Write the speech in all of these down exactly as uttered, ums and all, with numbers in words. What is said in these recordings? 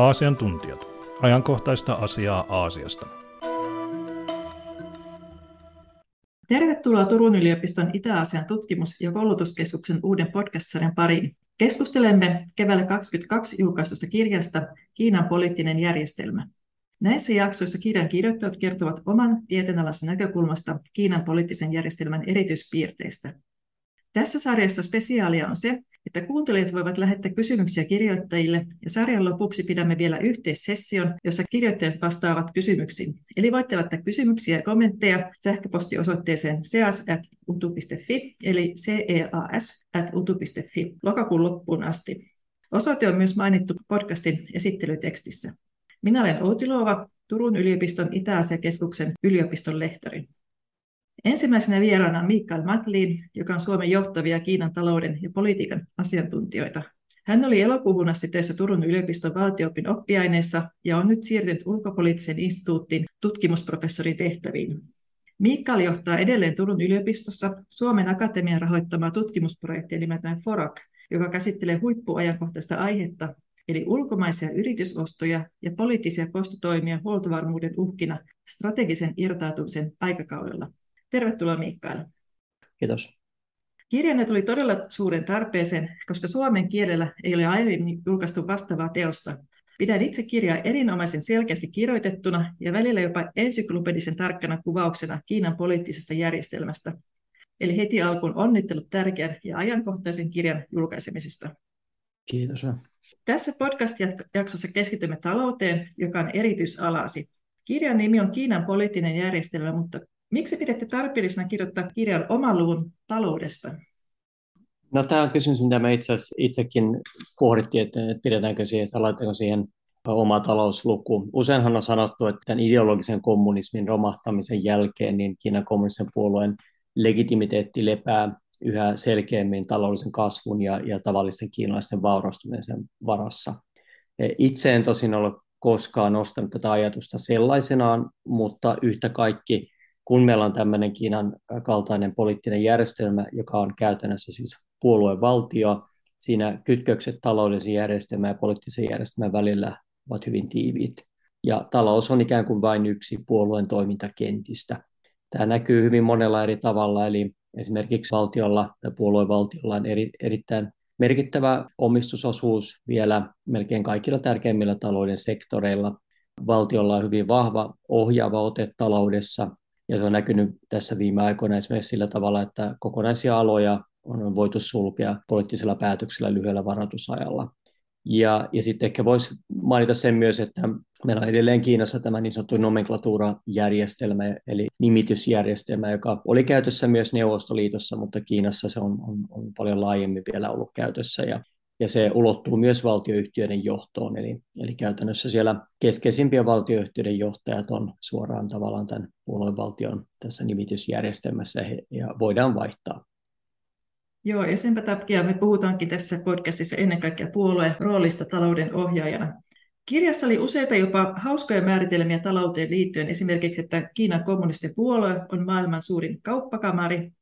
Aasian tuntijat. Ajankohtaista asiaa Aasiasta. Tervetuloa Turun yliopiston Itä-Aasian tutkimus- ja koulutuskeskuksen uuden podcast-sarjan pariin. Keskustelemme keväällä kaksikymmentäkaksi julkaistusta kirjasta Kiinan poliittinen järjestelmä. Näissä jaksoissa kirjan kirjoittajat kertovat oman tieteenalansa näkökulmasta Kiinan poliittisen järjestelmän erityispiirteistä. Tässä sarjassa spesiaalia on se, että kuuntelijat voivat lähettää kysymyksiä kirjoittajille, ja sarjan lopuksi pidämme vielä yhteissession, jossa kirjoittajat vastaavat kysymyksiin. Eli voitte laittaa kysymyksiä ja kommentteja sähköpostiosoitteeseen seas at utu piste fi, eli seas at utu piste fi, lokakuun loppuun asti. Osoite on myös mainittu podcastin esittelytekstissä. Minä olen Outi Luova, Turun yliopiston Itä-Aasiakeskuksen yliopistonlehtori. Ensimmäisenä vieraana on Mikael Mattlin, joka on Suomen johtavia Kiinan talouden ja politiikan asiantuntijoita. Hän oli elokuuhun asti töissä Turun yliopiston valtio-opin oppiaineessa ja on nyt siirtynyt ulkopoliittisen instituutin tutkimusprofessorin tehtäviin. Mikael johtaa edelleen Turun yliopistossa Suomen Akatemian rahoittamaa tutkimusprojektia nimeltään FORAG, joka käsittelee huippuajankohtaista aihetta, eli ulkomaisia yritysostoja ja poliittisia kostotoimia huoltovarmuuden uhkina strategisen irtautumisen aikakaudella. Tervetuloa Mikael. Kiitos. Kirjanne tuli todella suuren tarpeeseen, koska suomen kielellä ei ole aiemmin julkaistu vastaavaa teosta. Pidän itse kirjaa erinomaisen selkeästi kirjoitettuna ja välillä jopa ensyklopedisen tarkkana kuvauksena Kiinan poliittisesta järjestelmästä. Eli heti alkuun onnittelut tärkeän ja ajankohtaisen kirjan julkaisemisesta. Kiitos. Tässä podcast-jaksossa keskitymme talouteen, joka on erityisalasi. Kirjan nimi on Kiinan poliittinen järjestelmä, mutta miksi pidätte tarpeellisena kirjoittaa kirjan oman luvun taloudesta? No, tämä on kysymys, mitä me itse asiassa itsekin pohdittiin, että pidetäänkö siihen, että laitetaanko siihen oma talousluku. Useinhan on sanottu, että tämän ideologisen kommunismin romahtamisen jälkeen niin Kiinan kommunistisen puolueen legitimiteetti lepää yhä selkeämmin taloudellisen kasvun ja, ja tavallisten kiinalaisten vaurastumisen varassa. Itse en tosin ole koskaan nostanut tätä ajatusta sellaisenaan, mutta yhtä kaikki, kun meillä on tämmöinen Kiinan kaltainen poliittinen järjestelmä, joka on käytännössä siis puoluevaltio, siinä kytkökset taloudellisen järjestelmän ja poliittisen järjestelmän välillä ovat hyvin tiiviit. Ja talous on ikään kuin vain yksi puolueen toimintakentistä. Tämä näkyy hyvin monella eri tavalla, eli esimerkiksi valtiolla tai puoluevaltiolla on eri, erittäin merkittävä omistusosuus vielä melkein kaikilla tärkeimmillä talouden sektoreilla. Valtiolla on hyvin vahva ohjaava ote taloudessa, ja se on näkynyt tässä viime aikoina esimerkiksi sillä tavalla, että kokonaisia aloja on voitu sulkea poliittisilla päätöksillä lyhyellä varoitusajalla. Ja, ja sitten ehkä voisi mainita sen myös, että meillä on edelleen Kiinassa tämä niin sanottu nomenklatuurajärjestelmä, eli nimitysjärjestelmä, joka oli käytössä myös Neuvostoliitossa, mutta Kiinassa se on, on, on paljon laajemmin vielä ollut käytössä. Ja, ja se ulottuu myös valtioyhtiöiden johtoon, eli, eli käytännössä siellä keskeisimpiä valtioyhtiöiden johtajat on suoraan tavallaan tämän puoluevaltion tässä nimitysjärjestelmässä ja voidaan vaihtaa. Joo, ja senpä takia me puhutaankin tässä podcastissa ennen kaikkea puolueen roolista talouden ohjaajana. Kirjassa oli useita jopa hauskoja määritelmiä talouteen liittyen, esimerkiksi, että Kiinan kommunistinen puolue on maailman suurin kauppakamari,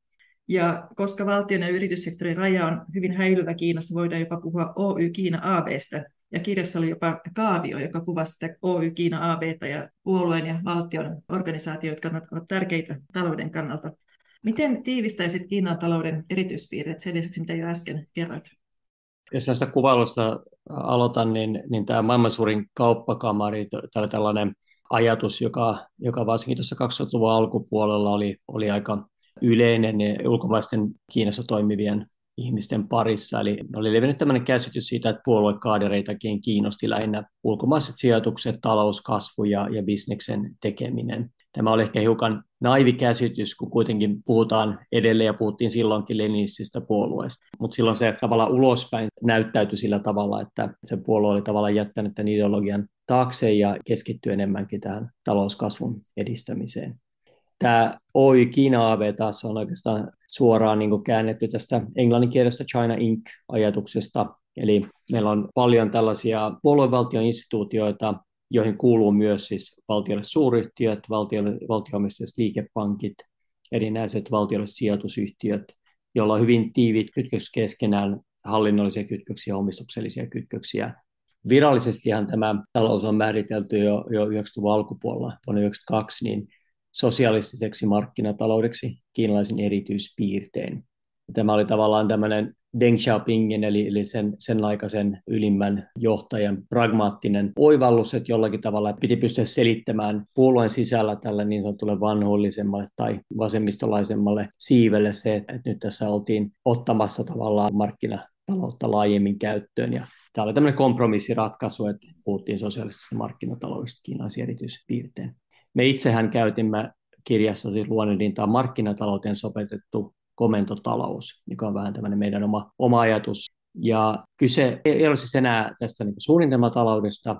ja koska valtion ja yrityssektorin raja on hyvin häilyvä Kiinassa, voidaan jopa puhua Oy Kiina A B:stä, ja kirjassa oli jopa kaavio, joka kuvasi sitä Oy Kiina A B:tä ja puolueen ja valtion organisaatioita, jotka ovat tärkeitä talouden kannalta. Miten tiivistäisit Kiinan talouden erityispiirteet sen lisäksi, mitä jo äsken kerroit? Jos tästä kuvailusta aloitan, niin, niin tämä maailman suurin kauppakamari, tämä oli tällainen ajatus, joka, joka varsinkin tuossa kaksituhattaluvun alkupuolella oli, oli aika yleinen ulkomaisten Kiinassa toimivien ihmisten parissa. Eli oli levinnyt tämmöinen käsitys siitä, että puoluekaadereitakin kiinnosti lähinnä ulkomaiset sijoitukset, talouskasvu ja, ja bisneksen tekeminen. Tämä oli ehkä hiukan naivi käsitys, kun kuitenkin puhutaan edelleen ja puhuttiin silloinkin leninististä puolueesta. Mutta silloin se tavallaan ulospäin näyttäytyi sillä tavalla, että se puolue oli tavallaan jättänyt tämän ideologian taakse ja keskittyi enemmänkin tähän talouskasvun edistämiseen. Tämä Oy Kiina A B taas on oikeastaan suoraan niin kuin käännetty tästä englanninkielestä China Inc-ajatuksesta. Eli meillä on paljon tällaisia puoluevaltion instituutioita, joihin kuuluu myös siis valtiolle suuryhtiöt, valtio-omisteiset liikepankit, erinäiset valtiolle sijoitusyhtiöt, joilla on hyvin tiiviit kytköksiä keskenään, hallinnollisia kytköksiä, omistuksellisia kytköksiä. virallisestihan tämä talous on määritelty jo, jo yhdeksänkymmentäluvun alkupuolella vuonna yhdeksänkymmentäkaksi niin sosialistiseksi markkinataloudeksi kiinalaisen erityispiirtein. Tämä oli tavallaan tämmöinen Deng Xiaopingin eli, eli sen, sen aikaisen ylimmän johtajan pragmaattinen oivallus, että jollakin tavalla piti pystyä selittämään puolueen sisällä tälle niin sanotulle vanhoillisemmalle tai vasemmistolaisemmalle siivelle se, että nyt tässä oltiin ottamassa tavallaan markkinataloutta laajemmin käyttöön. Ja tämä oli tämmöinen kompromissiratkaisu, että puhuttiin sosiaalisesta markkinataloudesta kiinalaisen erityispiirtein. Me itsehän käytimme kirjassa siis luonnehdintaa markkinatalouteen sopeutettu komentotalous, joka on vähän tämmöinen meidän oma, oma ajatus. Ja kyse ei ole siis enää tästä niin suunnitelmataloudesta,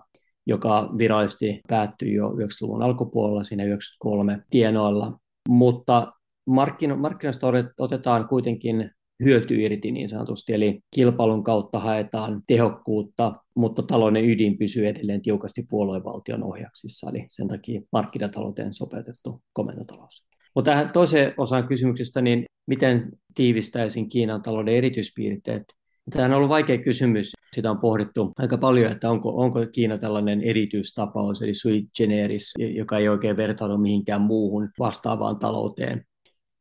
joka virallisesti päättyi jo yhdeksänkymmentäluvun alkupuolella, siinä yhdeksänkymmentäkolme tienoilla. Mutta markkino, markkinoista otetaan kuitenkin hyöty irti niin sanotusti, eli kilpailun kautta haetaan tehokkuutta, mutta talouden ydin pysyy edelleen tiukasti puoluevaltion ohjauksissa, eli sen takia markkinatalouteen sopeutettu komentotalous. Mutta tähän toiseen osaan kysymyksestä, niin miten tiivistäisin Kiinan talouden erityispiirteet? Tämä on ollut vaikea kysymys. Sitä on pohdittu aika paljon, että onko, onko Kiina tällainen erityistapaus, eli sui generis, joka ei oikein vertaudu mihinkään muuhun vastaavaan talouteen.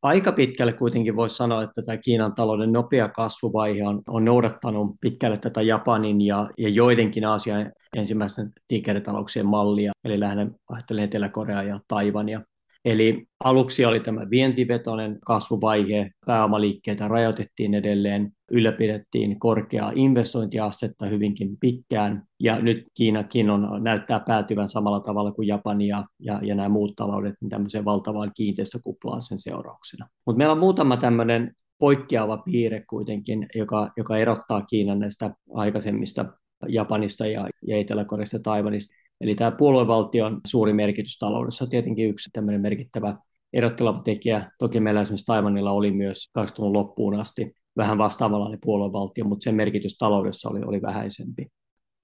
Aika pitkälle kuitenkin voisi sanoa, että tämä Kiinan talouden nopea kasvuvaihe on, on noudattanut pitkälle tätä Japanin ja, ja joidenkin Aasian ensimmäisten tiikeritalouksien mallia, eli lähden ajattelen Etelä-Koreaa ja Taivania. Eli aluksi oli tämä vientivetoinen kasvuvaihe, pääomaliikkeitä rajoitettiin edelleen, ylläpidettiin korkeaa investointiastetta hyvinkin pitkään, ja nyt Kiinakin on, näyttää päätyvän samalla tavalla kuin Japani ja, ja, ja nämä muut taloudet niin tämmöiseen valtavaan kiinteistökuplaan sen seurauksena. Mutta meillä on muutama tämmöinen poikkeava piirre kuitenkin, joka, joka erottaa Kiinan näistä aikaisemmista Japanista ja, ja Etelä-Koreasta ja Taiwanista. Eli tämä puoluevaltion suuri merkitys taloudessa on tietenkin yksi tämmöinen merkittävä erotteleva tekijä. Toki meillä esimerkiksi Taiwanilla oli myös kaksikymmentäluvun loppuun asti vähän vastaavanlainen puoluevaltio, mutta sen merkitys taloudessa oli, oli vähäisempi.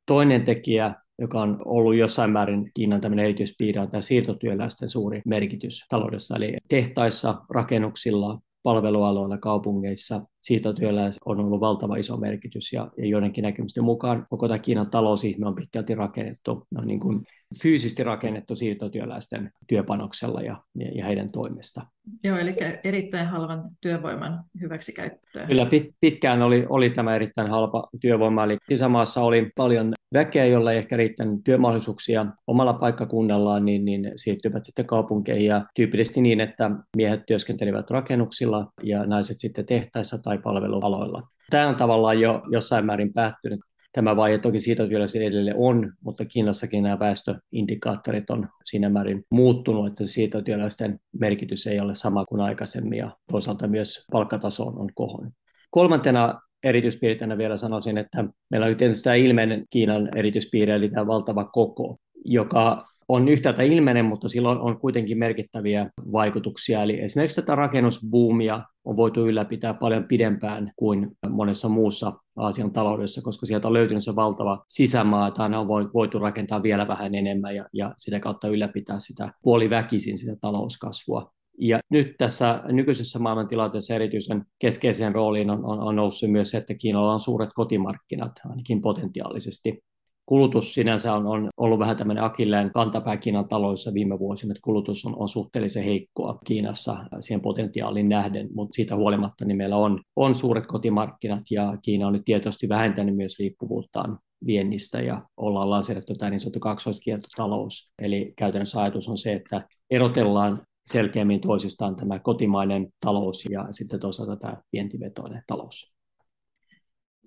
Toinen tekijä, joka on ollut jossain määrin Kiinan tämmöinen erityispiirre, on tämä siirtotyöläisten suuri merkitys taloudessa. Eli tehtaissa, rakennuksilla, palvelualoilla, kaupungeissa siirtotyöläisillä on ollut valtava iso merkitys ja, ja joidenkin näkemysten mukaan koko tämä Kiinan talousihme on pitkälti rakennettu, no niin kuin fyysisesti rakennettu siirtotyöläisten työpanoksella ja, ja heidän toimesta. Joo, eli erittäin halvan työvoiman hyväksikäyttöä. Kyllä, pitkään oli, oli tämä erittäin halpa työvoima, eli sisämaassa oli paljon väkeä, jolla ei ehkä riittänyt työmahdollisuuksia omalla paikkakunnallaan, niin, niin siirtyivät sitten kaupunkeihin ja tyypillisesti niin, että miehet työskentelivät rakennuksilla ja naiset sitten tehtaissa tai palvelualoilla. Tämä on tavallaan jo jossain määrin päättynyt. Tämä vaihe toki siirtotyöläisillä edelleen on, mutta Kiinassakin nämä väestöindikaattorit on siinä määrin muuttunut, että siirtotyöläisten merkitys ei ole sama kuin aikaisemmin ja toisaalta myös palkkataso on kohonnut. Kolmantena erityispiirteinä vielä sanoisin, että meillä on tietysti tämä ilmeinen Kiinan erityispiirre, eli tämä valtava koko, joka on yhtäältä ilmeinen, mutta sillä on kuitenkin merkittäviä vaikutuksia. Eli esimerkiksi tätä rakennusbuumia on voitu ylläpitää paljon pidempään kuin monessa muussa Aasian taloudessa, koska sieltä on löytynyt se valtava sisämaa, että aina on voitu rakentaa vielä vähän enemmän ja, ja sitä kautta ylläpitää sitä puoliväkisin sitä talouskasvua. Ja nyt tässä nykyisessä maailmantilanteessa erityisen keskeiseen rooliin on, on, on noussut myös se, että Kiinalla on suuret kotimarkkinat, ainakin potentiaalisesti. Kulutus sinänsä on, on ollut vähän tämmöinen akilleen kantapää Kiinan taloudessa viime vuosina, että kulutus on, on suhteellisen heikkoa Kiinassa siihen potentiaaliin nähden, mutta siitä huolimatta niin meillä on, on suuret kotimarkkinat ja Kiina on nyt tietysti vähentänyt myös riippuvuuttaan viennistä ja ollaan lanseerattu tämä niin sanottu kaksoiskiertotalous. Eli käytännössä ajatus on se, että erotellaan selkeämmin toisistaan tämä kotimainen talous ja sitten toisaalta tämä vientivetoinen talous.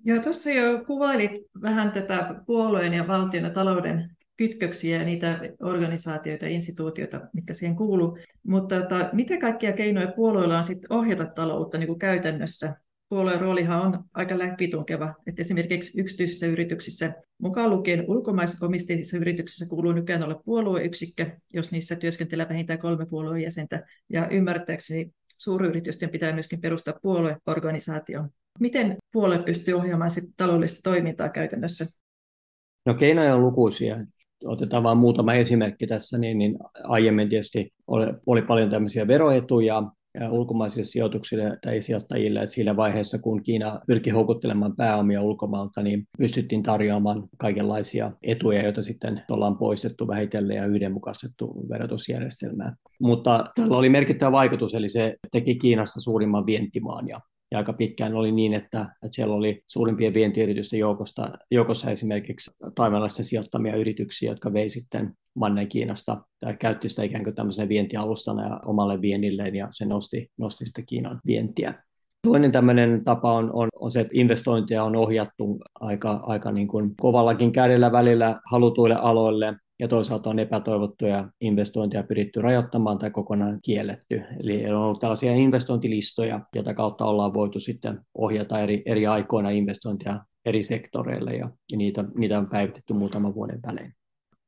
Joo, tuossa jo kuvailit vähän tätä puolueen ja valtion ja talouden kytköksiä ja niitä organisaatioita ja instituutioita, mitkä siihen kuuluu. Mutta ta, mitä kaikkia keinoja puolueilla on sitten ohjata taloutta niin kuin käytännössä? Puolueen roolihan on aika läpitunkeva, että esimerkiksi yksityisissä yrityksissä, mukaan lukien ulkomaisomisteisissa yrityksissä kuuluu nykyään olla puolueyksikkö, jos niissä työskentelee vähintään kolme puolueen jäsentä. Ja ymmärtääkseni suuryritysten pitää myöskin perustaa puolueorganisaation. Miten puolue pystyy ohjaamaan sit taloudellista toimintaa käytännössä? No keinoja on lukuisia. Otetaan vain muutama esimerkki tässä. Niin, niin aiemmin tietysti oli, oli paljon tämmöisiä veroetuja, ulkomaisille sijoituksille tai sijoittajille, että siinä vaiheessa, kun Kiina pyrki houkuttelemaan pääomia ulkomailta, niin pystyttiin tarjoamaan kaikenlaisia etuja, joita sitten ollaan poistettu vähitellen ja yhdenmukaistettu verotusjärjestelmään. Mutta tällä oli merkittävä vaikutus, eli se teki Kiinasta suurimman vientimaan ja Ja aika pitkään oli niin, että, että siellä oli suurimpien vientiyritysten joukosta, joukossa esimerkiksi taiwanlaisten sijoittamia yrityksiä, jotka vei sitten Manner-Kiinasta tai käytti sitä ikään kuin tämmöisenä vientialustana ja omalle vienilleen, ja se nosti, nosti sitä Kiinan vientiä. Toinen tämmöinen tapa on, on, on se, että investointeja on ohjattu aika, aika niin kuin kovallakin kädellä välillä halutuille aloille, ja toisaalta on epätoivottuja investointeja pyritty rajoittamaan tai kokonaan kielletty. Eli on ollut tällaisia investointilistoja, jota kautta ollaan voitu sitten ohjata eri, eri aikoina investointeja eri sektoreille, ja niitä, niitä on päivitetty muutaman vuoden välein.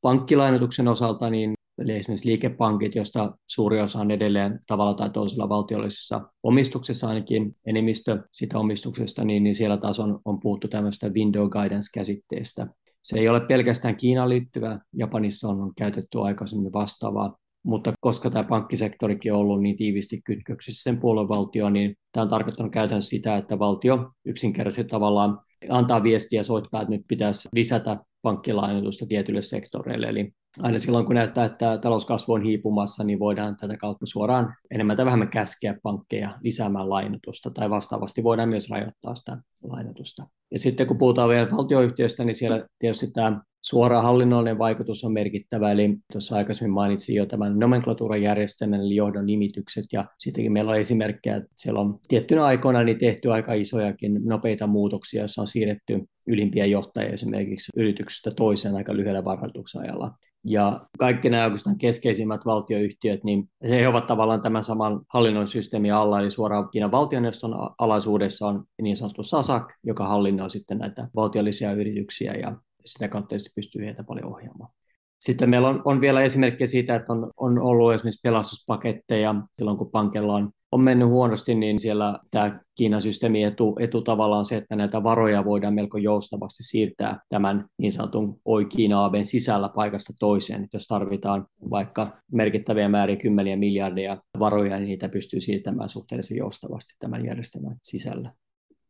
Pankkilainoituksen osalta, niin eli esimerkiksi liikepankit, joista suuri osa on edelleen tavalla tai toisella valtiollisessa omistuksessa, ainakin enemmistö sitä omistuksesta, niin, niin siellä taas on, on puhuttu tämmöistä window guidance-käsitteestä. Se ei ole pelkästään Kiinaan liittyvä, Japanissa on käytetty aikaisemmin vastaavaa, mutta koska tämä pankkisektorikin on ollut niin tiiviisti kytköksissä sen puoluevaltioon, niin tämä on tarkoittanut käytännössä sitä, että valtio yksinkertaisesti tavallaan antaa viestiä ja soittaa, että nyt pitäisi lisätä pankkilainoitusta tietyille sektoreille. Eli aina silloin, kun näyttää, että talouskasvu on hiipumassa, niin voidaan tätä kautta suoraan enemmän tai vähemmän käskeä pankkeja lisäämään lainoitusta, tai vastaavasti voidaan myös rajoittaa sitä lainoitusta. Ja sitten kun puhutaan vielä valtioyhtiöistä, niin siellä tietysti tämä suora hallinnollinen vaikutus on merkittävä, eli tuossa aikaisemmin mainitsin jo tämän nomenklatuuran järjestelmän, eli johdon nimitykset, ja sittenkin meillä on esimerkkejä, että siellä on tiettynä aikoina niin tehty aika isojakin nopeita muutoksia, joissa on siirretty ylimpiä johtajia esimerkiksi yrityksestä toiseen aika lyhyellä varoitusajalla. Ja kaikki nämä oikeastaan keskeisimmät valtioyhtiöt, niin he ovat tavallaan tämän saman hallinnon systeemin alla, eli suoraan Kiinan valtioneuvoston alaisuudessa on niin sanottu SASAC, joka hallinnoi sitten näitä valtiollisia yrityksiä, ja sitä kautta pystyy heitä paljon ohjaamaan. Sitten meillä on, on vielä esimerkkejä siitä, että on, on ollut esimerkiksi pelastuspaketteja silloin, kun pankilla on, on mennyt huonosti, niin siellä tämä Kiinan systeemi etu, etu tavallaan on se, että näitä varoja voidaan melko joustavasti siirtää tämän niin sanotun Oi-Kiina-aaven sisällä paikasta toiseen. Jos tarvitaan vaikka merkittäviä määriä kymmeniä miljardeja varoja, niin niitä pystyy siirtämään suhteellisen joustavasti tämän järjestelmän sisällä.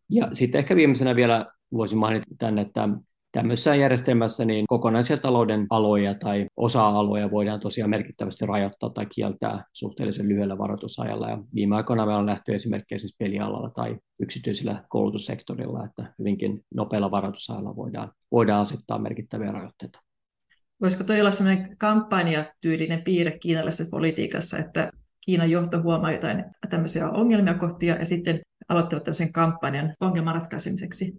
Ja sitten ehkä viimeisenä vielä voisin mainita tämän, että tämmöisessä järjestelmässä niin kokonaisia talouden aloja tai osa-aloja voidaan tosiaan merkittävästi rajoittaa tai kieltää suhteellisen lyhyellä varoitusajalla. Ja viime aikoina meillä on lähty esimerkiksi esimerkiksi pelialalla tai yksityisellä koulutussektorilla, että hyvinkin nopealla varoitusajalla voidaan, voidaan asettaa merkittäviä rajoitteita. Voisiko toi olla sellainen kampanjatyylinen piirre kiinalaisessa politiikassa, että Kiinan johto huomaa jotain tämmöisiä ongelmia kohtia ja sitten aloittavat tämmöisen kampanjan ongelman ratkaisemiseksi?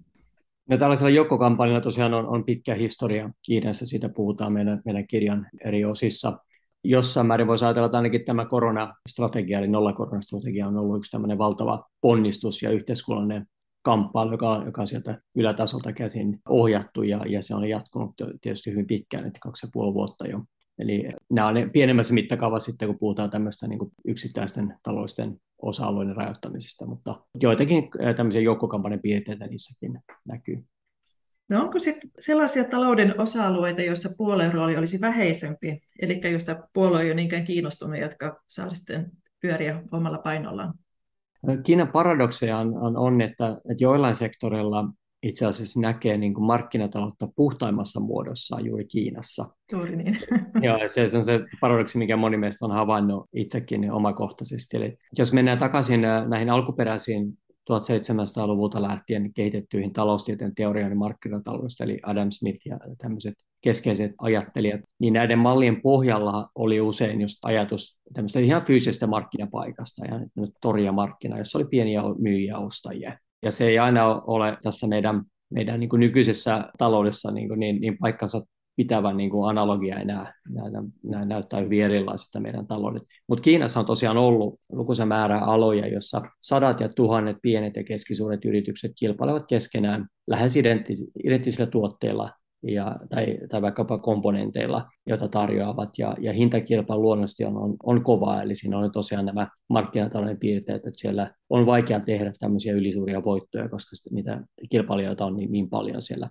No, tällaisella joukkokampanjalla tosiaan on, on pitkä historia Kiinassa, siitä puhutaan meidän, meidän kirjan eri osissa. Jossain määrin voisi ajatella, että ainakin tämä koronastrategia, eli nollakoronastrategia on ollut yksi tämmöinen valtava ponnistus ja yhteiskunnallinen kamppailu, joka on, joka on sieltä ylätasolta käsin ohjattu, ja, ja se on jatkunut tietysti hyvin pitkään, että kaksi ja puoli vuotta jo. Eli nämä on ne pienemmässä mittakaavassa sitten, kun puhutaan tämmöistä niin kuin yksittäisten taloudellisten osa-alueiden rajoittamisesta, mutta joitakin tämmöisiä joukkokampanjan piirteitä niissäkin näkyy. No onko sitten sellaisia talouden osa-alueita, joissa puolueen rooli olisi vähäisempi, eli joista puolue ei ole niinkään kiinnostunut, jotka saa sitten pyöriä omalla painollaan? Kiinan paradokseja on, on että, että joillain sektoreilla itse asiassa näkee niin kuin markkinataloutta puhtaimmassa muodossaan juuri Kiinassa. Juuri niin. Joo, se, se on se paradoksi, mikä moni meistä on havainnut itsekin omakohtaisesti. Eli jos mennään takaisin näihin alkuperäisiin seitsemäntoistasataluvulta lähtien kehitettyihin taloustieteen teorioihin markkinataloudesta, eli Adam Smith ja tämmöiset keskeiset ajattelijat, niin näiden mallien pohjalla oli usein just ajatus tämmöistä ihan fyysisestä markkinapaikasta, ja torjamarkkina, jossa oli pieniä myyjiä, ostajia. Ja se ei aina ole tässä meidän, meidän niin kuin nykyisessä taloudessa niin, kuin niin, niin paikkansa pitävän niin kuin analogia enää. Nämä, nämä näyttää hyvin erilaisilta meidän taloudet. Mutta Kiinassa on tosiaan ollut lukuisa määrä aloja, jossa sadat ja tuhannet pienet ja keskisuuret yritykset kilpailevat keskenään lähes identtis- identtisillä tuotteilla ja, tai, tai vaikkapa komponenteilla, joita tarjoavat. Ja, ja hintakilpailu luonnollisesti on, on, on kovaa, eli siinä on tosiaan nämä markkinatalouden piirteet, että siellä on vaikea tehdä tämmöisiä ylisuuria voittoja, koska niitä kilpailijoita on niin, niin paljon siellä.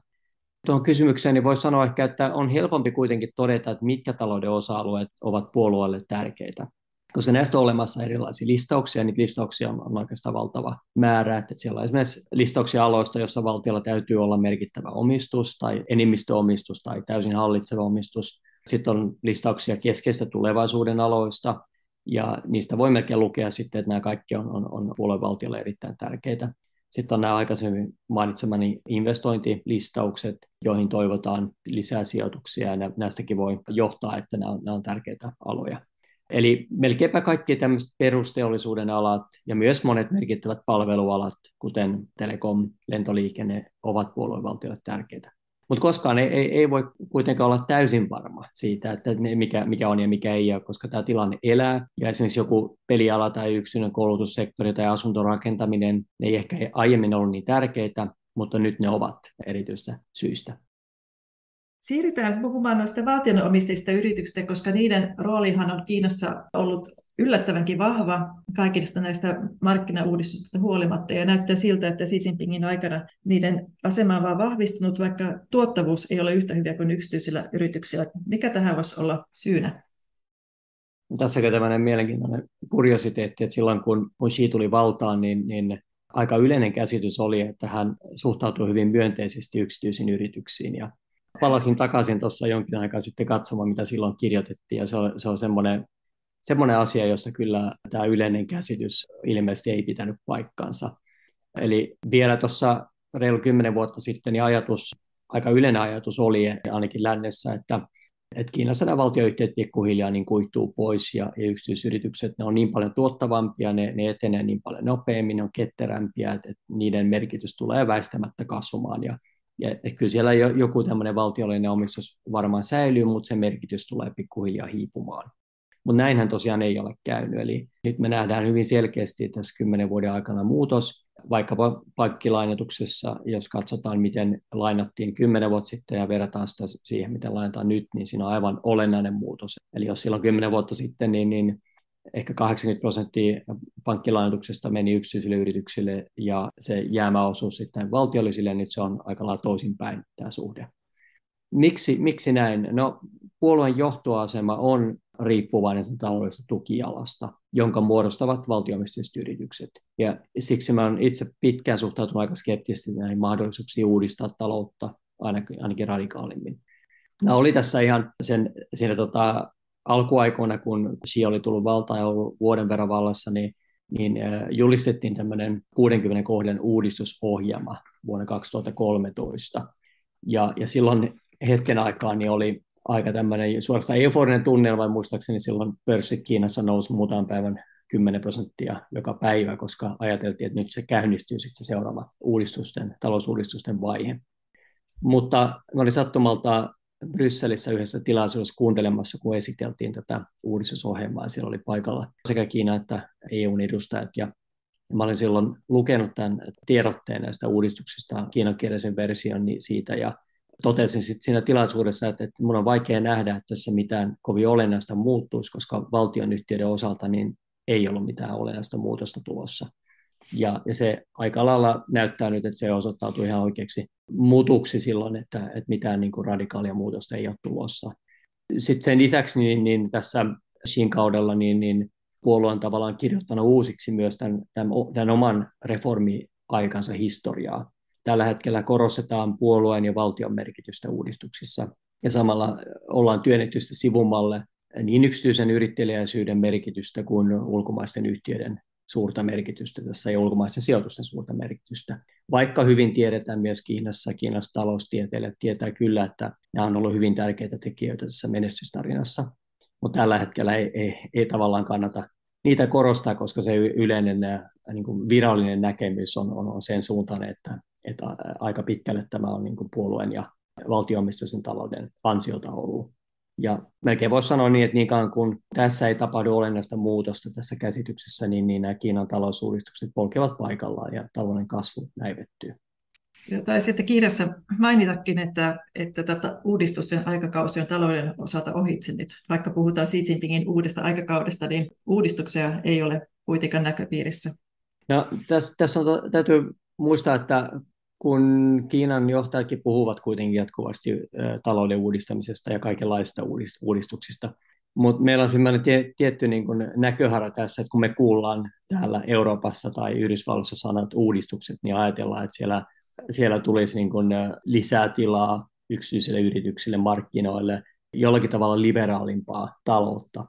Tuohon kysymykseen niin voi sanoa ehkä, että on helpompi kuitenkin todeta, että mitkä talouden osa-alueet ovat puolueelle tärkeitä. koska näistä on olemassa erilaisia listauksia, niitä listauksia on oikeastaan valtava määrä, että siellä on esimerkiksi listauksia aloista, jossa valtiolla täytyy olla merkittävä omistus tai enemmistöomistus tai täysin hallitseva omistus. Sitten on listauksia keskeistä tulevaisuuden aloista, ja niistä voi melkein lukea sitten, että nämä kaikki on, on, on puoluevaltiolle erittäin tärkeitä. Sitten on nämä aikaisemmin mainitsemani investointilistaukset, joihin toivotaan lisää sijoituksia, ja näistäkin voi johtaa, että nämä on, nämä on tärkeitä aloja. Eli melkeinpä kaikki tämmöiset perusteollisuuden alat ja myös monet merkittävät palvelualat, kuten telekom, lentoliikenne, ovat puoluevaltiolle tärkeitä. Mutta koskaan ei, ei, ei voi kuitenkaan olla täysin varma siitä, että mikä, mikä on ja mikä ei ole, koska tämä tilanne elää. Ja esimerkiksi joku peliala tai yksityinen koulutussektori tai asuntorakentaminen, ne ei ehkä aiemmin ollut niin tärkeitä, mutta nyt ne ovat erityistä syistä. Siirrytään puhumaan noista valtionomistajista yrityksistä, koska niiden roolihan on Kiinassa ollut yllättävänkin vahva kaikista näistä markkinauudistuksista huolimatta, ja näyttää siltä, että Xi Jinpingin aikana niiden asema on vaan vahvistunut, vaikka tuottavuus ei ole yhtä hyviä kuin yksityisillä yrityksillä. Mikä tähän voisi olla syynä? Tässäkin tämmöinen mielenkiintoinen kuriositeetti, että silloin kun Xi tuli valtaan, niin, niin aika yleinen käsitys oli, että hän suhtautui hyvin myönteisesti yksityisiin yrityksiin, ja palasin takaisin tuossa jonkin aikaa sitten katsomaan, mitä silloin kirjoitettiin, ja se on, se on semmoinen Semmoinen asia, jossa kyllä tämä yleinen käsitys ilmeisesti ei pitänyt paikkaansa. Eli vielä tuossa reilu kymmenen vuotta sitten niin ajatus, aika yleinen ajatus oli ainakin lännessä, että, että Kiinassa nämä valtioyhtiöt pikkuhiljaa niin kuihtuu pois ja, ja yksityisyritykset ne on niin paljon tuottavampia, ne, ne etenee niin paljon nopeammin, ne on ketterämpiä, että, että niiden merkitys tulee väistämättä kasvamaan. Ja, ja kyllä siellä joku tämmöinen valtiollinen omistus varmaan säilyy, mutta sen merkitys tulee pikkuhiljaa hiipumaan. Mutta näinhän tosiaan ei ole käynyt. Eli nyt me nähdään hyvin selkeästi tässä kymmenen vuoden aikana muutos, vaikkapa pankkilainoituksessa, jos katsotaan, miten lainattiin kymmenen vuotta sitten ja verrataan sitä siihen, miten lainataan nyt, niin siinä on aivan olennainen muutos. Eli jos silloin kymmenen vuotta sitten, niin, niin ehkä kahdeksankymmentä prosenttia pankkilainoituksesta meni yksityisille yrityksille ja se jäämäosuus sitten valtiollisille, nyt se on aika lailla toisinpäin tämä suhde. Miksi, miksi näin? No, puolueen johtoasema on riippuvainen sen taloudellisesta tukijalasta, jonka muodostavat valtio-omisteiset yritykset. Ja siksi mä olen itse pitkään suhtautunut aika skeptisesti näihin mahdollisuuksiin uudistaa taloutta ainakin, ainakin radikaalimmin. Nämä oli tässä ihan sen, siinä tota, alkuaikoina, kun Xi oli tullut valtaan ja ollut vuoden verran vallassa, niin, niin julistettiin tämmöinen kuudenkymmenen kohdan uudistusohjelma vuonna kaksituhattakolmetoista. Ja, ja silloin hetken aikaa niin oli aika tämmöinen suorastaan euforinen tunnelma, muistaakseni silloin pörssit Kiinassa nousi muutaman päivän kymmenen prosenttia joka päivä, koska ajateltiin, että nyt se käynnistyy sitten seuraava uudistusten, talousuudistusten vaihe. Mutta olin sattumalta Brysselissä yhdessä tilaisuudessa kuuntelemassa, kun esiteltiin tätä uudistusohjelmaa. Siellä oli paikalla sekä Kiina että E U:n edustajat. Ja mä olin silloin lukenut tämän tiedotteen näistä uudistuksista, kiinankielisen version siitä, ja totesin sitten siinä tilaisuudessa, että, että minun on vaikea nähdä, että tässä mitään kovin olennaista muuttuisi, koska valtionyhtiöiden osalta niin ei ollut mitään olennaista muutosta tulossa. Ja, ja se aika lailla näyttää nyt, että se osoittautui ihan oikeaksi muutuksi silloin, että, että mitään niin kuin radikaalia muutosta ei ole tulossa. Sitten sen lisäksi niin, niin tässä Xin kaudella niin, niin puolue on tavallaan kirjoittanut uusiksi myös tämän, tämän, tämän oman reformiaikansa historiaa. Tällä hetkellä korostetaan puolueen ja valtion merkitystä uudistuksissa ja samalla ollaan työnnetty sitä sivumalle niin yksityisen yritteliäisyyden merkitystä kuin ulkomaisten yhtiöiden suurta merkitystä tässä ja ulkomaisten sijoitusten suurta merkitystä. Vaikka hyvin tiedetään myös Kiinassa, Kiinassa taloustieteilijät tietää kyllä, että nämä on ollut hyvin tärkeitä tekijöitä tässä menestystarinassa, mutta tällä hetkellä ei, ei, ei tavallaan kannata niitä korostaa, koska se yleinen niin kuin virallinen näkemys on, on, on sen suuntainen, että että aika pitkälle tämä on niin kuin puolueen ja valtio-omistaisen talouden ansiota ollut. Ja melkein voisi sanoa niin, että niinkään kun tässä ei tapahdu olennaista muutosta tässä käsityksessä, niin, niin nämä Kiinan talousuudistukset polkevat paikallaan ja talouden kasvu näivettyy. Tai sitten Kiinassa mainitakin, että, että tätä uudistusten aikakausi on talouden osalta ohitse nyt. Vaikka puhutaan Xi Jinpingin uudesta aikakaudesta, niin uudistuksia ei ole kuitenkaan näköpiirissä. No, tässä, tässä on, täytyy muistaa, että kun Kiinan johtajatkin puhuvat kuitenkin jatkuvasti talouden uudistamisesta ja kaikenlaista uudistuksista, Mutta meillä on semmoinen tie, tietty niin kuin näköhara tässä, että kun me kuullaan täällä Euroopassa tai Yhdysvalloissa sanat uudistukset, niin ajatellaan, että siellä, siellä tulisi niin kuin lisää tilaa yksityisille yrityksille, markkinoille, jollakin tavalla liberaalimpaa taloutta.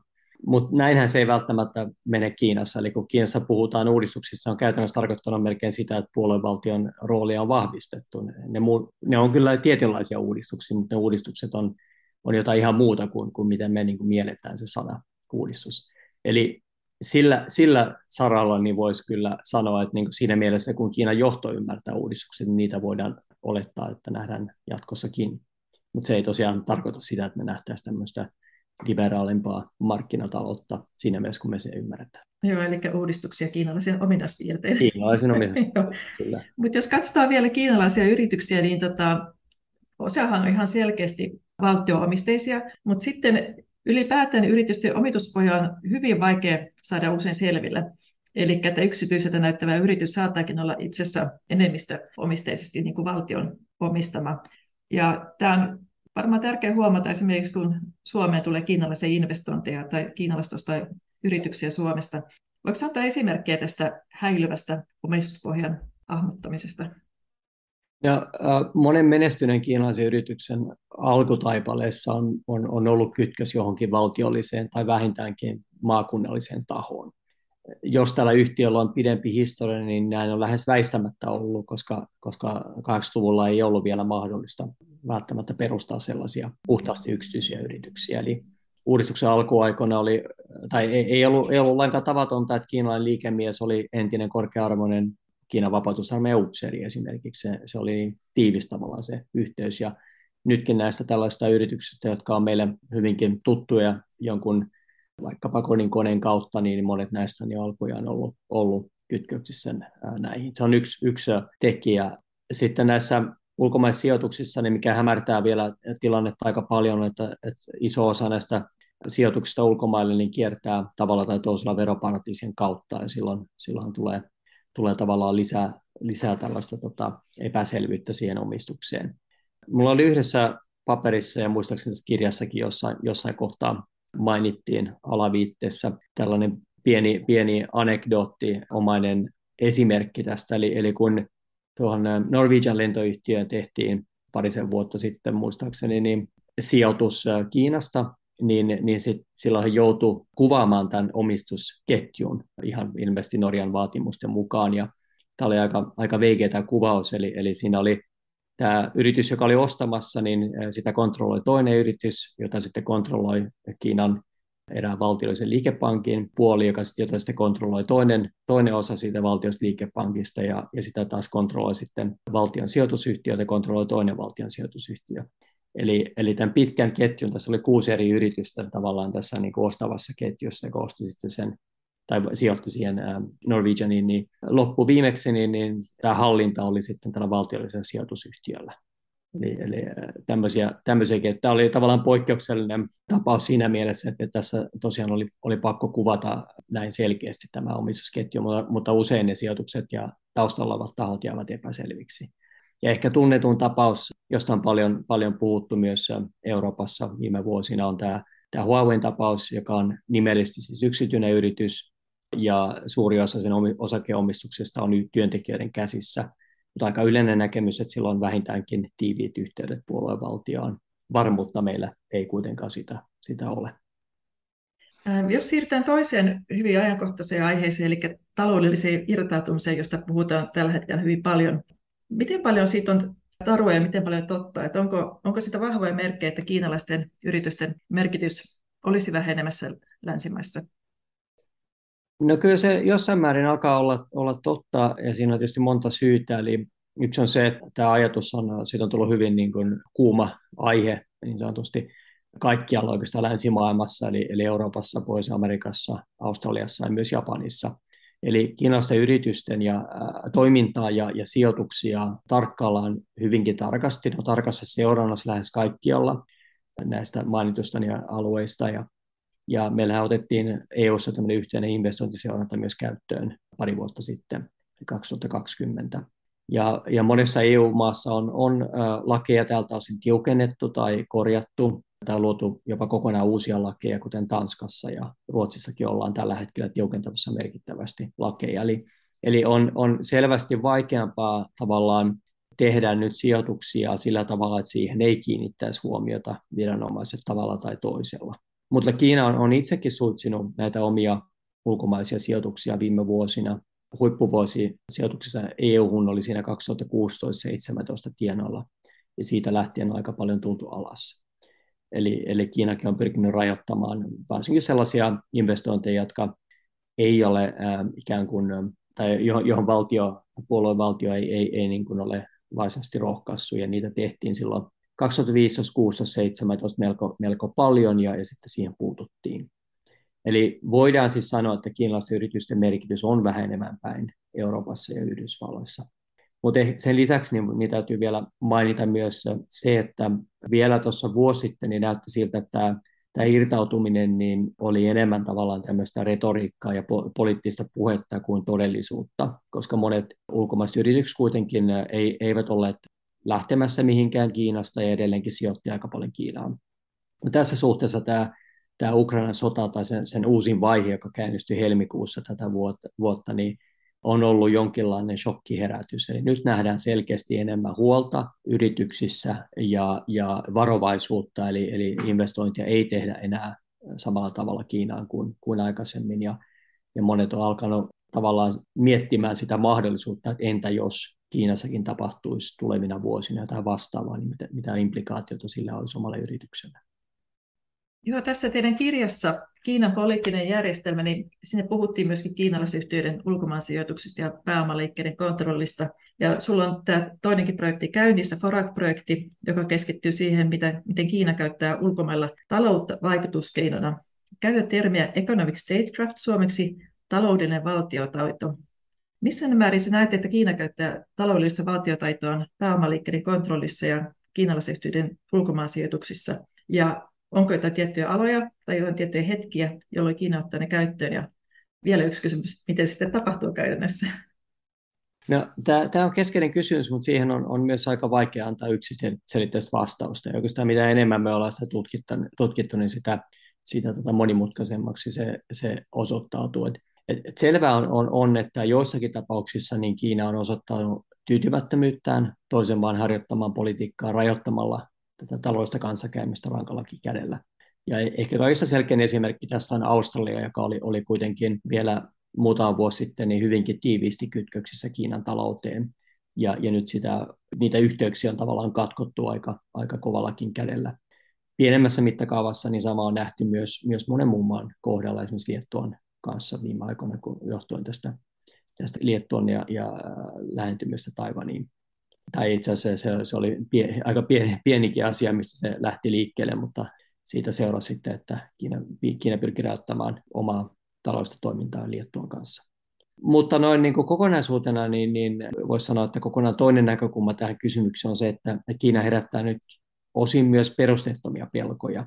Mutta näinhän se ei välttämättä mene Kiinassa. Eli kun Kiinassa puhutaan uudistuksissa, on käytännössä tarkoittanut melkein sitä, että puoluevaltion roolia on vahvistettu. Ne, muu, ne on kyllä tietynlaisia uudistuksia, mutta ne uudistukset on, on jotain ihan muuta kuin, kuin miten me niin kuin mielletään se sana uudistus. Eli sillä, sillä saralla niin voisi kyllä sanoa, että niin kuin siinä mielessä, kun Kiinan johto ymmärtää uudistukset, niin niitä voidaan olettaa, että nähdään jatkossakin. Mutta se ei tosiaan tarkoita sitä, että me nähtäisiin tämmöistä liberaalimpaa markkinataloutta siinä mielessä, kun me se ymmärretään. Joo, eli uudistuksia kiinalaisia ominaispiirteitä. Kiinalaisia ominaispiirteitä. Mutta jos katsotaan vielä kiinalaisia yrityksiä, niin tota, osahan on ihan selkeästi valtio-omisteisia, mutta sitten ylipäätään yritysten omituspoja on hyvin vaikea saada usein selville. Eli että yksityiseltä näyttävä yritys saattaakin olla itse asiassa enemmistöomisteisesti niin kuin valtion omistama. Ja tämä on varmaan tärkeää huomata esimerkiksi, kun Suomeen tulee kiinalaisia investointeja tai kiinalaista yrityksiä Suomesta. Voiko antaa esimerkkejä tästä häilyvästä omistuspohjan hahmottamisesta? Ja, äh, monen menestyneen kiinalaisen yrityksen alkutaipaleessa on, on, on ollut kytkös johonkin valtiolliseen tai vähintäänkin maakunnalliseen tahoon. Jos tällä yhtiöllä on pidempi historia, niin näin on lähes väistämättä ollut, koska, koska kahdeksankymmentäluvulla ei ollut vielä mahdollista välttämättä perustaa sellaisia puhtaasti yksityisiä yrityksiä. Eli uudistuksen alkuaikoina oli, tai ei, ei, ollut, ei ollut lainkaan tavatonta, että kiinalainen liikemies oli entinen korkea-arvoinen Kiinan vapautusarmeijan upseeri esimerkiksi. Se, se oli tiivis tavallaan se yhteys. Ja nytkin näistä tällaisista yrityksistä, jotka on meille hyvinkin tuttuja jonkun vaikkapa kodinkoneen kautta, niin monet näistä niin alkujaan on ollut, ollut kytköksissä näihin. Se on yksi, yksi tekijä. Sitten näissä ulkomaisissa sijoituksissa, niin mikä hämärtää vielä tilannetta aika paljon, että, että iso osa näistä sijoituksista ulkomaille niin kiertää tavalla tai toisella veroparatiisien kautta, ja silloin, silloin tulee, tulee tavallaan lisää, lisää tällaista tota, epäselvyyttä siihen omistukseen. Mulla oli yhdessä paperissa ja muistaakseni kirjassakin jossain, jossain kohtaa mainittiin alaviitteessä tällainen pieni, pieni anekdoottiomainen esimerkki tästä, eli, eli kun tuohon Norwegian lentoyhtiöön tehtiin parisen vuotta sitten muistaakseni niin sijoitus Kiinasta, niin, niin sit, silloin joutui kuvaamaan tämän omistusketjun ihan ilmeisesti Norjan vaatimusten mukaan, ja tämä oli aika, aika veikeä tämä kuvaus, eli, eli siinä oli tämä yritys, joka oli ostamassa, niin sitä kontrolloi toinen yritys, jota sitten kontrolloi Kiinan erään valtiollisen liikepankin puoli, joka, jota sitten kontrolloi toinen, toinen osa siitä valtiollisesta liikepankista, ja, ja sitä taas kontrolloi sitten valtion sijoitusyhtiö, jota kontrolloi toinen valtion sijoitusyhtiö. Eli, eli tämän pitkän ketjun, tässä oli kuusi eri yritystä tavallaan tässä niin kuin ostavassa ketjussa, joka osti sitten sen, tai sijoitti siihen Norwegianiin, niin loppuviimeksi niin, niin tämä hallinta oli sitten tällä valtiollisella sijoitusyhtiöllä. Eli, eli tämmöisiä, tämmöisiäkin. Tämä oli tavallaan poikkeuksellinen tapaus siinä mielessä, että tässä tosiaan oli, oli pakko kuvata näin selkeästi tämä omistusketju, mutta, mutta usein ne sijoitukset ja taustalla olevat tahot jäävät epäselviksi. Ja ehkä tunnetun tapaus, josta on paljon, paljon puhuttu myös Euroopassa viime vuosina, on tämä, tämä Huaweiin tapaus, joka on nimellisesti siis yksityinen yritys, ja suuri osa sen osakeomistuksesta on työntekijöiden käsissä, mutta aika yleinen näkemys, että sillä on vähintäänkin tiiviit yhteydet puoluevaltioon. Varmuutta meillä ei kuitenkaan sitä, sitä ole. Jos siirrytään toiseen hyvin ajankohtaiseen aiheeseen, eli taloudelliseen irtautumiseen, josta puhutaan tällä hetkellä hyvin paljon. Miten paljon siitä on tarua ja miten paljon totta? Että onko, onko sitä vahvoja merkkejä, että kiinalaisten yritysten merkitys olisi vähenemässä länsimaissa? No kyllä se jossain määrin alkaa olla, olla totta, ja siinä on tietysti monta syytä. Eli yksi on se, että tämä ajatus on, siitä on tullut hyvin niin kuin kuuma aihe, niin sanotusti kaikkialla oikeastaan länsimaailmassa, eli, eli Euroopassa, Pohjois-Amerikassa, Australiassa ja myös Japanissa. Eli kiinalaisten yritysten ja ä, toimintaa ja, ja sijoituksia tarkkaillaan hyvinkin tarkasti. Ne on tarkassa seurannassa lähes kaikkialla näistä mainitusta alueista. Ja, ja meillähän otettiin E U:ssa tämmöinen yhteinen investointiseuranta myös käyttöön pari vuotta sitten, kaksituhattakaksikymmentä. Ja, ja monessa E U-maassa on, on ä, lakeja tältä osin tiukennettu tai korjattu. Tähän on luotu jopa kokonaan uusia lakeja, kuten Tanskassa ja Ruotsissakin ollaan tällä hetkellä tiukentamassa merkittävästi lakeja. Eli, eli on, on selvästi vaikeampaa tavallaan tehdä nyt sijoituksia sillä tavalla, että siihen ei kiinnittäisi huomiota viranomaiset tavalla tai toisella. Mutta Kiina on, on itsekin suitsinut näitä omia ulkomaisia sijoituksia viime vuosina. Huippuvuosi sijoituksissa E U-hun oli siinä kaksituhattakuusitoista seitsemäntoista tienoilla, ja siitä lähtien on aika paljon tultu alas. Eli, eli Kiinakin on pyrkinyt rajoittamaan varsinkin sellaisia investointeja, jotka ei ole äh, ikään kuin, tai johon, johon valtio, puoluevaltio ei, ei, ei niin kuin ole varsinaisesti rohkaissut, ja niitä tehtiin silloin kaksituhattaviisitoista kuusitoista seitsemäntoista melko, melko paljon, ja, ja sitten siihen puututtiin. Eli voidaan siis sanoa, että kiinalaisten yritysten merkitys on vähenemään päin Euroopassa ja Yhdysvalloissa. Mutta sen lisäksi niin, niin täytyy vielä mainita myös se, että vielä tuossa vuosi sitten niin näytti siltä, että tämä irtautuminen niin oli enemmän tavallaan tämmöistä retoriikkaa ja po- poliittista puhetta kuin todellisuutta, koska monet ulkomaiset yritykset kuitenkin ei, eivät olleet lähtemässä mihinkään Kiinasta ja edelleenkin sijoitti aika paljon Kiinaan. No, tässä suhteessa tämä Tämä Ukrainan sota tai sen, sen uusin vaihe, joka käynnistyi helmikuussa tätä vuotta, vuotta niin on ollut jonkinlainen shokkiherätys. Eli nyt nähdään selkeästi enemmän huolta yrityksissä ja, ja varovaisuutta, eli, eli investointia ei tehdä enää samalla tavalla Kiinaan kuin, kuin aikaisemmin. Ja, ja monet on alkanut tavallaan miettimään sitä mahdollisuutta, että entä jos Kiinassakin tapahtuisi tulevina vuosina jotain vastaavaa, niin mitä, mitä implikaatioita sillä olisi omalle yritykselle. Joo, tässä teidän kirjassa Kiinan poliittinen järjestelmä, niin sinne puhuttiin myöskin kiinalaisyhtiöiden ulkomaansijoituksista ja pääomaliikkeiden kontrollista. Ja sulla on tämä toinenkin projekti käynnissä, FORAG-projekti, joka keskittyy siihen, miten, miten Kiina käyttää ulkomailla taloutta vaikutuskeinona. Käytä termiä economic statecraft suomeksi, taloudellinen valtiotaito. Missä määrin sä näet, että Kiina käyttää taloudellista valtiotaitoa pääomaliikkeiden kontrollissa ja kiinalaisyhtiöiden ulkomaansijoituksissa? Ja onko jotain tiettyjä aloja tai jotain tiettyjä hetkiä, jolloin Kiina ottaa ne käyttöön? Ja vielä yksi kysymys, miten se sitten tapahtuu käytännössä? No, tämä on keskeinen kysymys, mutta siihen on, on myös aika vaikea antaa yksiselitteistä vastausta. Ja oikeastaan mitä enemmän me ollaan sitä tutkittu, niin sitä, sitä tota monimutkaisemmaksi se, se osoittautuu. Et, et selvää on, on, on, että joissakin tapauksissa niin Kiina on osoittanut tyytymättömyyttään toisen maan harjoittamaan politiikkaa rajoittamalla tätä taloudellista kanssakäymistä rankallakin kädellä. Ja ehkä kaikista selkein esimerkki tästä on Australia, joka oli, oli kuitenkin vielä muutama vuosi sitten niin hyvinkin tiiviisti kytköksissä Kiinan talouteen. Ja, ja nyt sitä, niitä yhteyksiä on tavallaan katkottu aika, aika kovallakin kädellä. Pienemmässä mittakaavassa niin sama on nähty myös, myös monen muun maan kohdalla, esimerkiksi Liettuan kanssa viime aikoina, kun johtuen tästä, tästä Liettuan ja, ja lähentymisestä Taiwaniin. Tai itse asiassa se, se oli pie, aika pieni, pienikin asia, mistä se lähti liikkeelle, mutta siitä seurasi sitten, että Kiina, Kiina pyrkii rajoittamaan omaa taloudellista toimintaa Liettuan kanssa. Mutta noin niin kuin kokonaisuutena, niin, niin voisi sanoa, että kokonaan toinen näkökulma tähän kysymykseen on se, että Kiina herättää nyt osin myös perusteettomia pelkoja.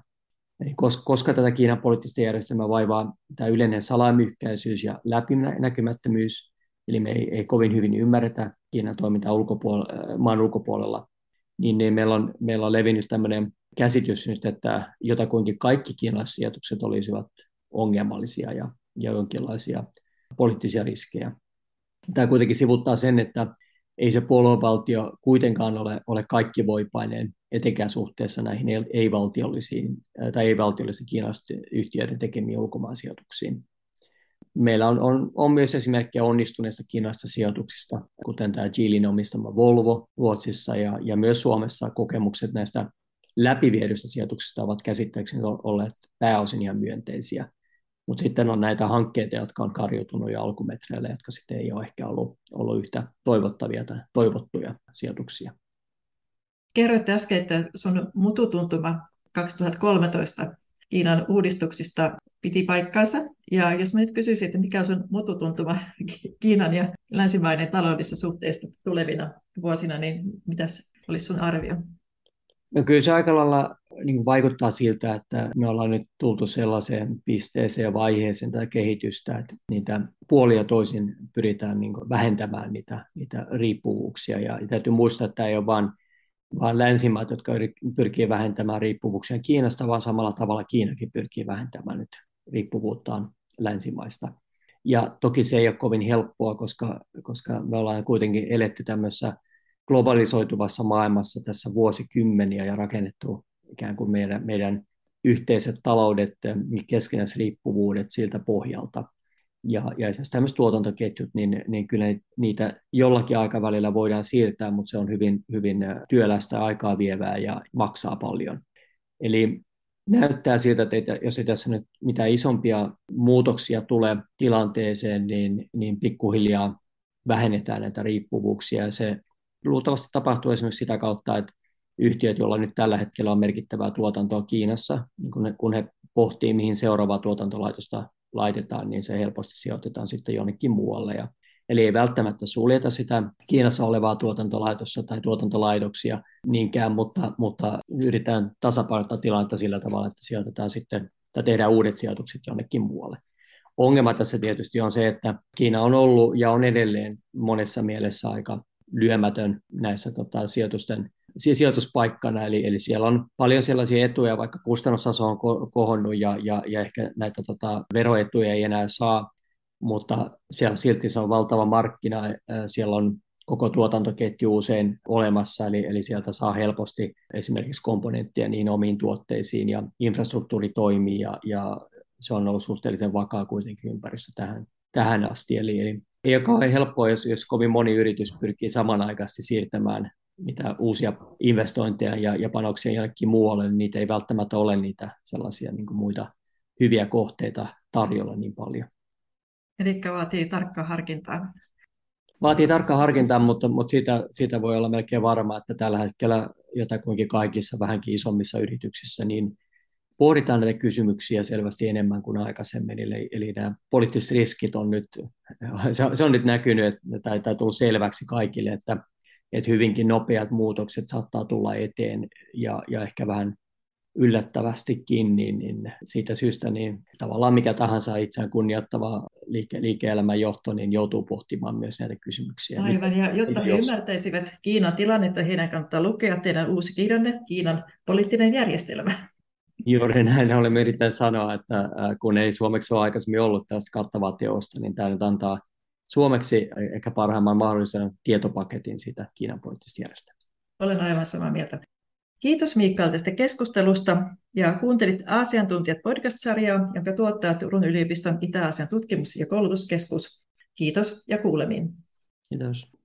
Eli koska, koska tätä Kiinan poliittista järjestelmää vaivaa tämä yleinen salamyhkäisyys ja läpinäkymättömyys, eli me ei, ei kovin hyvin ymmärretä Kiinan toimintaa ulkopuolella, maan ulkopuolella, niin, niin meillä, on, meillä on levinnyt tämmöinen käsitys nyt, että jotakuinkin kaikki kiinalaiset sijoitukset olisivat ongelmallisia ja, ja jonkinlaisia poliittisia riskejä. Tämä kuitenkin sivuttaa sen, että ei se puoluevaltio kuitenkaan ole, ole kaikki voipainen, etenkään suhteessa näihin ei-valtiollisiin tai ei-valtiollisiin kiinalaisten yhtiöiden tekemiin ulkomaansijoituksiin. Meillä on, on, on myös esimerkkejä onnistuneista kiinalaisista sijoituksista, kuten tämä Geelyn omistama Volvo Ruotsissa ja, ja myös Suomessa kokemukset näistä läpiviedyistä sijoituksista ovat käsittääkseni olleet pääosin ihan myönteisiä. Mutta sitten on näitä hankkeita, jotka on karjutunut jo alkumetreillä, jotka sitten ei ole ehkä ollut, ollut yhtä toivottavia tai toivottuja sijoituksia. Kerroit äsken, että sun mututuntuma kaksituhattakolmetoista Kiinan uudistuksista piti paikkansa. Ja jos mä nyt kysyisin, että mikä on sun mututuntuma Kiinan ja länsimaiden taloudellisista suhteista tulevina vuosina, niin mitäs olisi sun arvio? No kyllä se aika lailla niin vaikuttaa siltä, että me ollaan nyt tultu sellaiseen pisteeseen ja vaiheeseen tätä kehitystä, että niitä puolia toisin pyritään niin vähentämään niitä, niitä riippuvuuksia. Ja täytyy muistaa, että tämä ei ole vain vaan länsimaat, jotka pyrkii vähentämään riippuvuuksia Kiinasta, vaan samalla tavalla Kiinakin pyrkii vähentämään nyt riippuvuuttaan länsimaista. Ja toki se ei ole kovin helppoa, koska, koska me ollaan kuitenkin eletty tämmöisessä globalisoituvassa maailmassa tässä vuosikymmeniä ja rakennettu ikään kuin meidän, meidän yhteiset taloudet, keskinäiset riippuvuudet siltä pohjalta. Ja, ja esimerkiksi tämmöiset tuotantoketjut, niin, niin kyllä niitä jollakin aikavälillä voidaan siirtää, mutta se on hyvin, hyvin työlästä, aikaa vievää ja maksaa paljon. Eli näyttää siltä, että jos ei tässä nyt mitään isompia muutoksia tule tilanteeseen, niin, niin pikkuhiljaa vähennetään näitä riippuvuuksia. Se luultavasti tapahtuu esimerkiksi sitä kautta, että yhtiöt, joilla nyt tällä hetkellä on merkittävää tuotantoa Kiinassa, niin kun, ne, kun he pohtii, mihin seuraavaa tuotantolaitosta laitetaan, niin se helposti sijoitetaan sitten jonnekin muualle. Ja, eli ei välttämättä suljeta sitä Kiinassa olevaa tuotantolaitosta tai tuotantolaitoksia niinkään, mutta, mutta yritetään tasapainottaa tilannetta sillä tavalla, että sijoitetaan sitten tai tehdään uudet sijoitukset jonnekin muualle. Ongelma tässä tietysti on se, että Kiina on ollut ja on edelleen monessa mielessä aika lyömätön näissä tota, sijoitusten, sijoituspaikkana, eli, eli siellä on paljon sellaisia etuja, vaikka kustannustaso on ko- kohonnut ja, ja, ja ehkä näitä tota, veroetuja ei enää saa, mutta siellä silti se on valtava markkina, siellä on koko tuotantoketju usein olemassa, eli, eli sieltä saa helposti esimerkiksi komponentteja niihin omiin tuotteisiin ja infrastruktuuri toimii ja, ja se on ollut suhteellisen vakaa kuitenkin ympäristössä tähän, tähän asti, eli, eli ei ole kauhean helppoa, jos, jos kovin moni yritys pyrkii samanaikaisesti siirtämään mitä uusia investointeja ja, ja panoksia jonnekin muualle, niin niitä ei välttämättä ole niitä sellaisia niin kuin muita hyviä kohteita tarjolla niin paljon. Eli vaatii tarkkaa harkintaa. Vaatii tarkkaa harkintaa, mutta, mutta siitä, siitä voi olla melkein varma, että tällä hetkellä jotakuinkin kaikissa vähänkin isommissa yrityksissä niin pohditaan näitä kysymyksiä selvästi enemmän kuin aikaisemmin, eli, eli nämä poliittiset riskit on nyt, se on nyt näkynyt tai, tai tullut selväksi kaikille, että, että hyvinkin nopeat muutokset saattaa tulla eteen ja, ja ehkä vähän yllättävästikin, niin, niin siitä syystä niin tavallaan mikä tahansa itseään kunnioittava liike- liike-elämän johto niin joutuu pohtimaan myös näitä kysymyksiä. Aivan, ja jotta he ymmärtäisivät Kiinan tilannetta, heidän kannattaa lukea teidän uusi kirjanne Kiinan poliittinen järjestelmä. Juuri näin olemme yrittäneet sanoa, että kun ei suomeksi ole aikaisemmin ollut tästä kattavaa teosta, niin tämä nyt antaa suomeksi ehkä parhaimman mahdollisen tietopaketin siitä Kiinan poliittisesta järjestelmästä. Olen aivan samaa mieltä. Kiitos Mikael tästä keskustelusta ja kuuntelit Aasiantuntijat podcast-sarjaa, jonka tuottaa Turun yliopiston Itä-Aasian tutkimus- ja koulutuskeskus. Kiitos ja kuulemiin. Kiitos.